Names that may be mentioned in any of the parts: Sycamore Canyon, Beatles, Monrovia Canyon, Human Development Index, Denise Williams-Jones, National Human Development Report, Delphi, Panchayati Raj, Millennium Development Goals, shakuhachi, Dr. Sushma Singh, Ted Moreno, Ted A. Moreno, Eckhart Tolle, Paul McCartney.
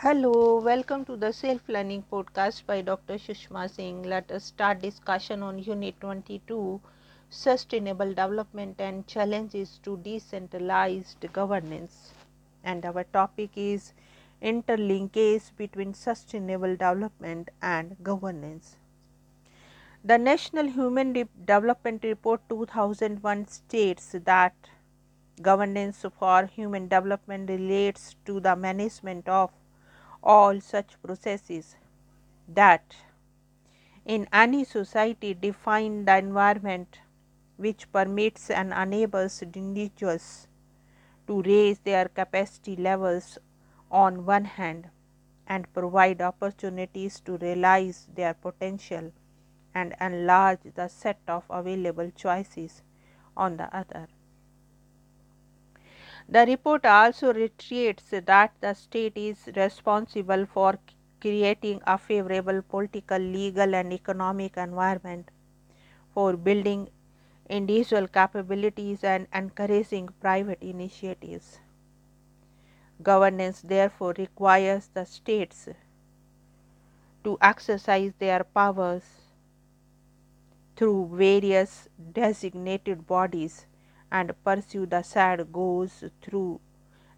Hello, welcome to the Self-Learning Podcast by Dr. Sushma Singh. Let us start discussion on Unit 22, Sustainable Development and Challenges to Decentralized Governance. And our topic is interlinkage between sustainable development and governance. The National Human Development Report 2001 states that governance for human development relates to the management of all such processes that in any society define the environment which permits and enables individuals to raise their capacity levels on one hand and provide opportunities to realize their potential and enlarge the set of available choices on the other. The report also reiterates that the state is responsible for creating a favorable political, legal, and economic environment for building individual capabilities and encouraging private initiatives. Governance therefore requires the states to exercise their powers through various designated bodies and pursue the shared goals through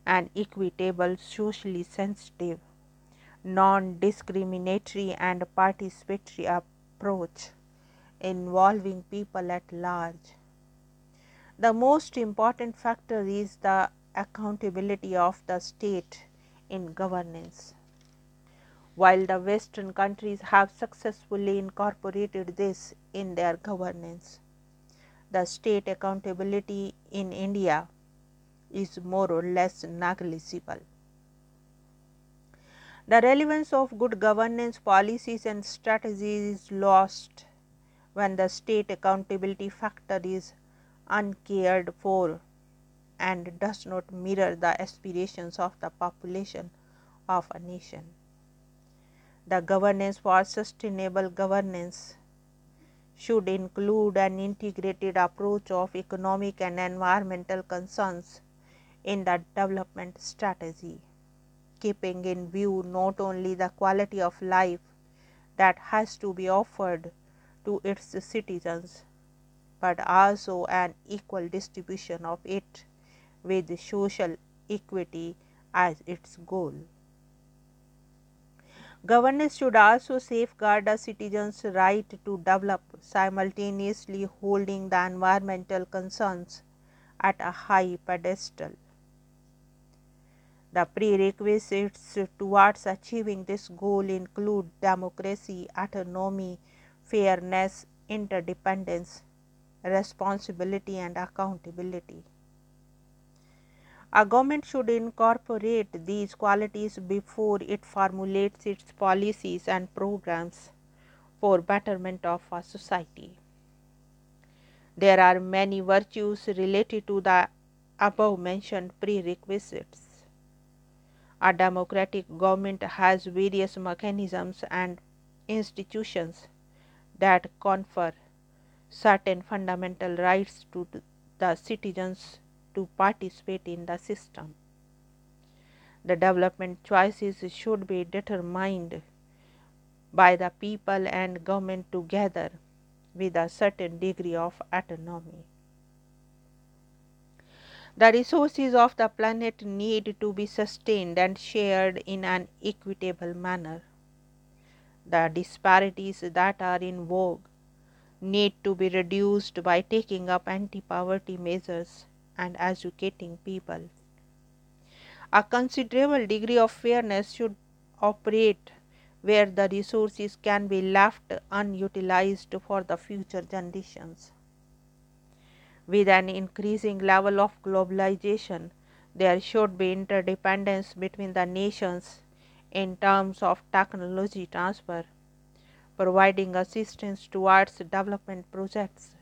an equitable, socially sensitive, non-discriminatory and participatory approach involving people at large. The most important factor is the accountability of the state in governance. While the Western countries have successfully incorporated this in their governance, the state accountability in India is more or less negligible. The relevance of good governance policies and strategies is lost when the state accountability factor is uncared for and does not mirror the aspirations of the population of a nation. The governance for sustainable governance should include an integrated approach of economic and environmental concerns in the development strategy, keeping in view not only the quality of life that has to be offered to its citizens, but also an equal distribution of it with social equity as its goal. Governance should also safeguard the citizens' right to develop, simultaneously holding the environmental concerns at a high pedestal. The prerequisites towards achieving this goal include democracy, autonomy, fairness, interdependence, responsibility, and accountability. A government should incorporate these qualities before it formulates its policies and programs for betterment of a society. There are many virtues related to the above-mentioned prerequisites. A democratic government has various mechanisms and institutions that confer certain fundamental rights to the citizens to participate in the system. The development choices should be determined by the people and government together with a certain degree of autonomy. The resources of the planet need to be sustained and shared in an equitable manner. The disparities that are in vogue need to be reduced by taking up anti-poverty measures and educating people. A considerable degree of fairness should operate where the resources can be left unutilized for the future generations. With an increasing level of globalization, there should be interdependence between the nations in terms of technology transfer, providing assistance towards development projects,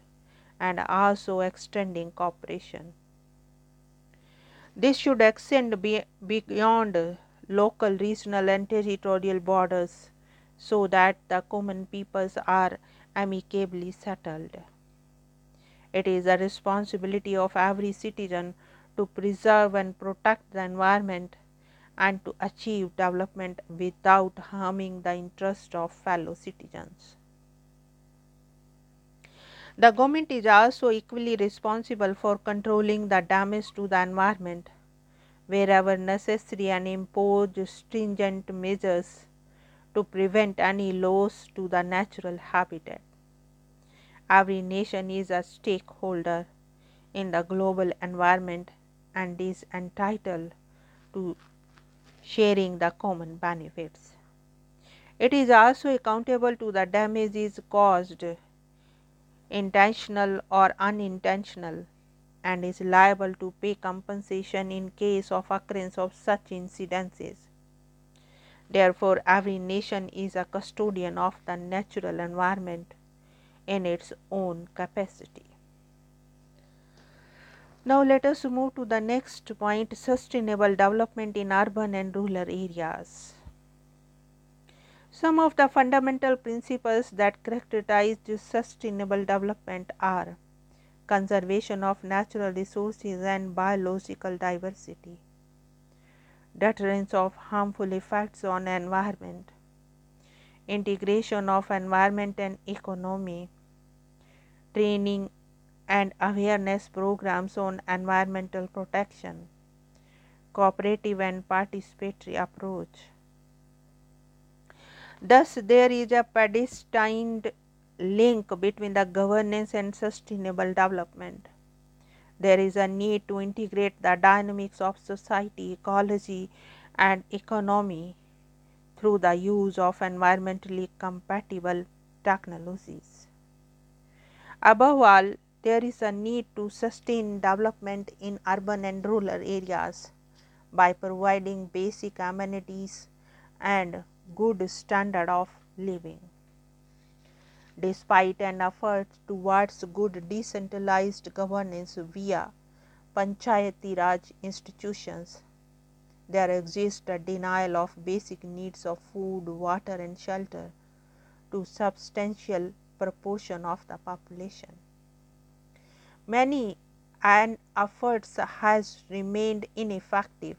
and also extending cooperation. This should extend beyond local, regional, and territorial borders so that the common peoples are amicably settled. It is a responsibility of every citizen to preserve and protect the environment and to achieve development without harming the interest of fellow citizens. The government is also equally responsible for controlling the damage to the environment. Wherever necessary, and impose stringent measures to prevent any loss to the natural habitat. Every nation is a stakeholder in the global environment and is entitled to sharing the common benefits. It is also accountable to the damages caused, intentional or unintentional, and is liable to pay compensation in case of occurrence of such incidences. Therefore, every nation is a custodian of the natural environment in its own capacity. Now, let us move to the next point: sustainable development in urban and rural areas. Some of the fundamental principles that characterize sustainable development are conservation of natural resources and biological diversity, deterrence of harmful effects on environment, integration of environment and economy, training and awareness programs on environmental protection, cooperative and participatory approach. Thus, there is a predestined link between the governance and sustainable development. There is a need to integrate the dynamics of society, ecology and economy through the use of environmentally compatible technologies. Above all, there is a need to sustain development in urban and rural areas by providing basic amenities and good standard of living. Despite an effort towards good decentralized governance via Panchayati Raj institutions, there exists a denial of basic needs of food, water and shelter to substantial proportion of the population. Many an efforts has remained ineffective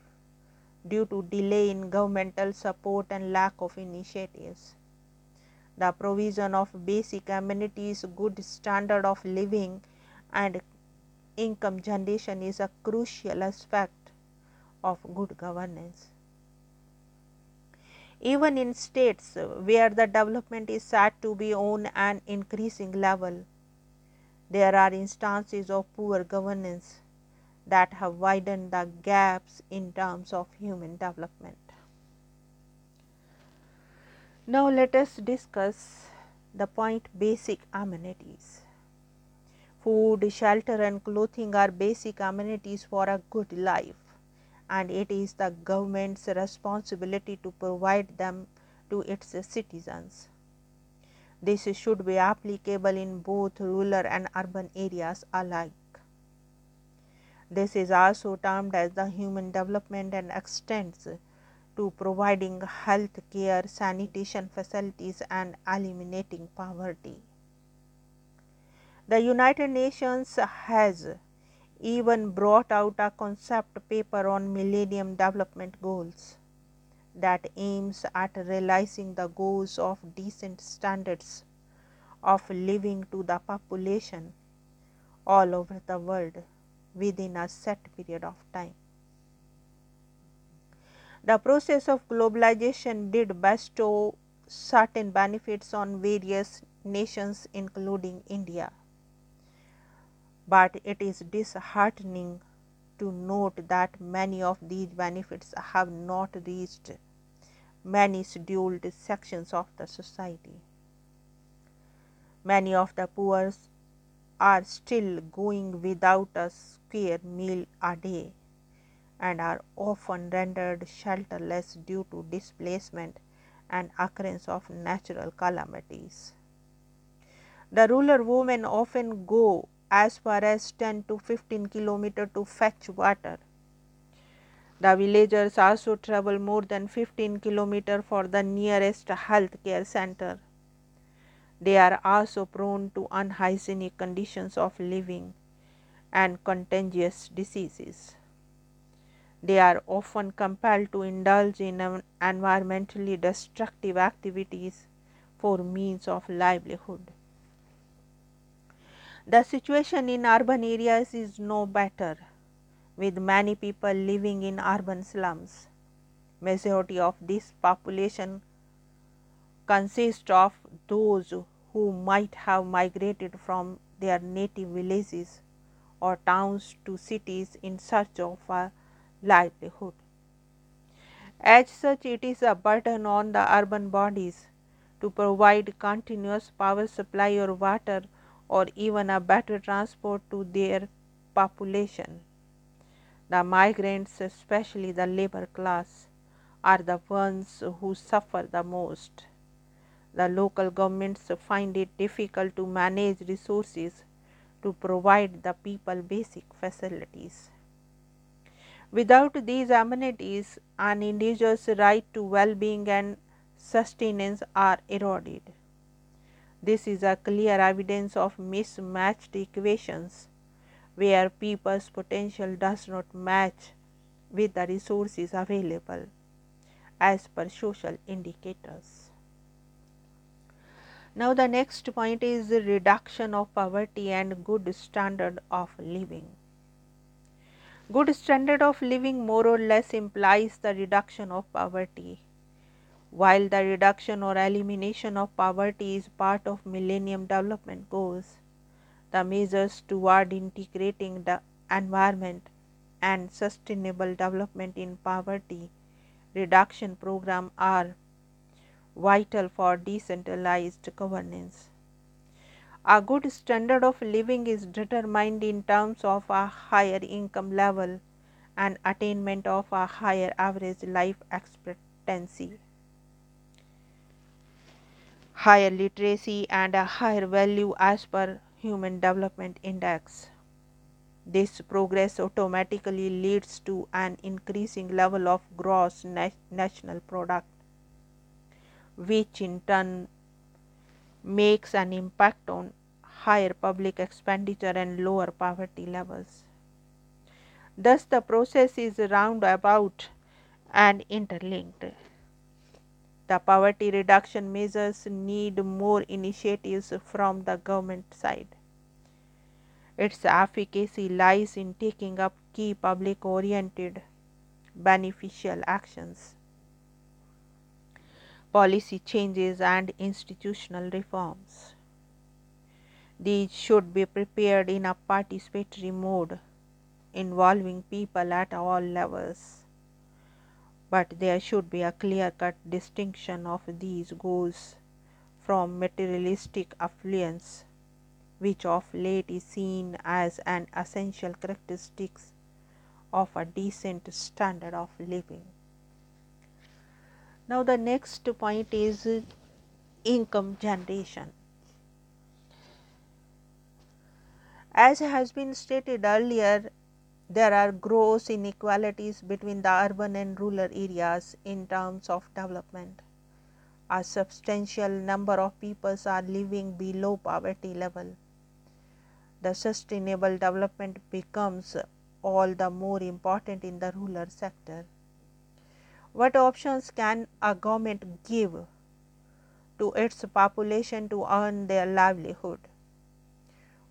due to delay in governmental support and lack of initiatives. The provision of basic amenities, good standard of living and income generation is a crucial aspect of good governance. Even in states where the development is said to be on an increasing level, there are instances of poor governance that have widened the gaps in terms of human development. Now, let us discuss the point: basic amenities. Food, shelter and clothing are basic amenities for a good life, and it is the government's responsibility to provide them to its citizens. This should be applicable in both rural and urban areas alike. This is also termed as the human development and extends to providing health care, sanitation facilities and eliminating poverty. The United Nations has even brought out a concept paper on Millennium Development Goals that aims at realizing the goals of decent standards of living to the population all over the world within a set period of time. The process of globalization did bestow certain benefits on various nations, including India, but it is disheartening to note that many of these benefits have not reached many scheduled sections of the society. Many of the poor are still going without a square meal a day and are often rendered shelterless due to displacement and occurrence of natural calamities. The rural women often go as far as 10 to 15 kilometers to fetch water. The villagers also travel more than 15 kilometers for the nearest healthcare center. They are also prone to unhygienic conditions of living and contagious diseases. They are often compelled to indulge in environmentally destructive activities for means of livelihood. The situation in urban areas is no better, with many people living in urban slums. Majority of this population consists of those who might have migrated from their native villages or towns to cities in search of a livelihood. As such, it is a burden on the urban bodies to provide continuous power supply or water or even a better transport to their population. The migrants, especially the labor class, are the ones who suffer the most. The local governments find it difficult to manage resources to provide the people basic facilities. Without these amenities, an individual's right to well-being and sustenance are eroded. This is a clear evidence of mismatched equations, where people's potential does not match with the resources available as per social indicators. Now, the next point is the reduction of poverty and good standard of living. Good standard of living more or less implies the reduction of poverty. While the reduction or elimination of poverty is part of Millennium Development Goals, the measures toward integrating the environment and sustainable development in poverty reduction program are vital for decentralized governance. A good standard of living is determined in terms of a higher income level and attainment of a higher average life expectancy, higher literacy, and a higher value as per Human Development Index. This progress automatically leads to an increasing level of gross national product, which in turn makes an impact on higher public expenditure and lower poverty levels. Thus, the process is roundabout and interlinked. The poverty reduction measures need more initiatives from the government side. Its efficacy lies in taking up key public-oriented beneficial actions, policy changes, and institutional reforms. These should be prepared in a participatory mode, involving people at all levels. But there should be a clear-cut distinction of these goals from materialistic affluence, which of late is seen as an essential characteristic of a decent standard of living. Now, the next point is income generation. As has been stated earlier, there are gross inequalities between the urban and rural areas in terms of development. A substantial number of people are living below poverty level. The sustainable development becomes all the more important in the rural sector. What options can a government give to its population to earn their livelihood?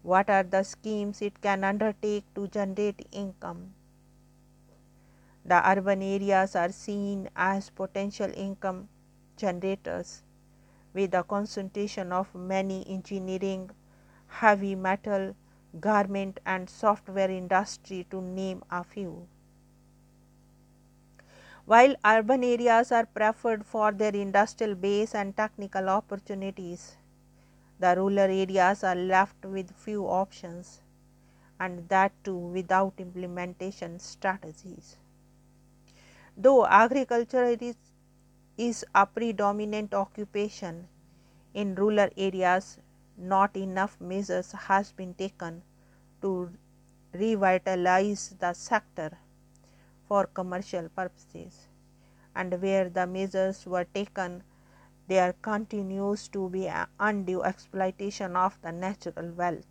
What are the schemes it can undertake to generate income? The urban areas are seen as potential income generators, with the concentration of many engineering, heavy metal, garment, and software industry, to name a few. While urban areas are preferred for their industrial base and technical opportunities, the rural areas are left with few options, and that too without implementation strategies. Though agriculture is a predominant occupation in rural areas, not enough measures has been taken to revitalize the sector for commercial purposes, and where the measures were taken, there continues to be an undue exploitation of the natural wealth.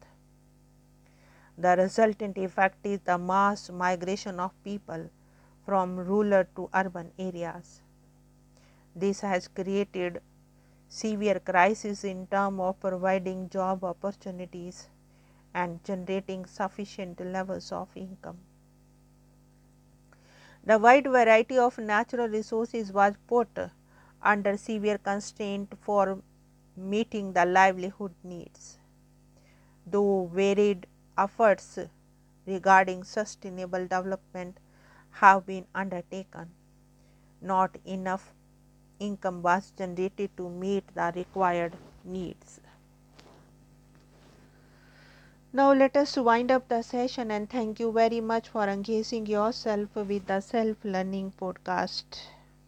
The resultant effect is the mass migration of people from rural to urban areas. This has created severe crisis in terms of providing job opportunities and generating sufficient levels of income. The wide variety of natural resources was put under severe constraint for meeting the livelihood needs. Though varied efforts regarding sustainable development have been undertaken, not enough income was generated to meet the required needs. Now, let us wind up the session and thank you very much for engaging yourself with the Self Learning Podcast.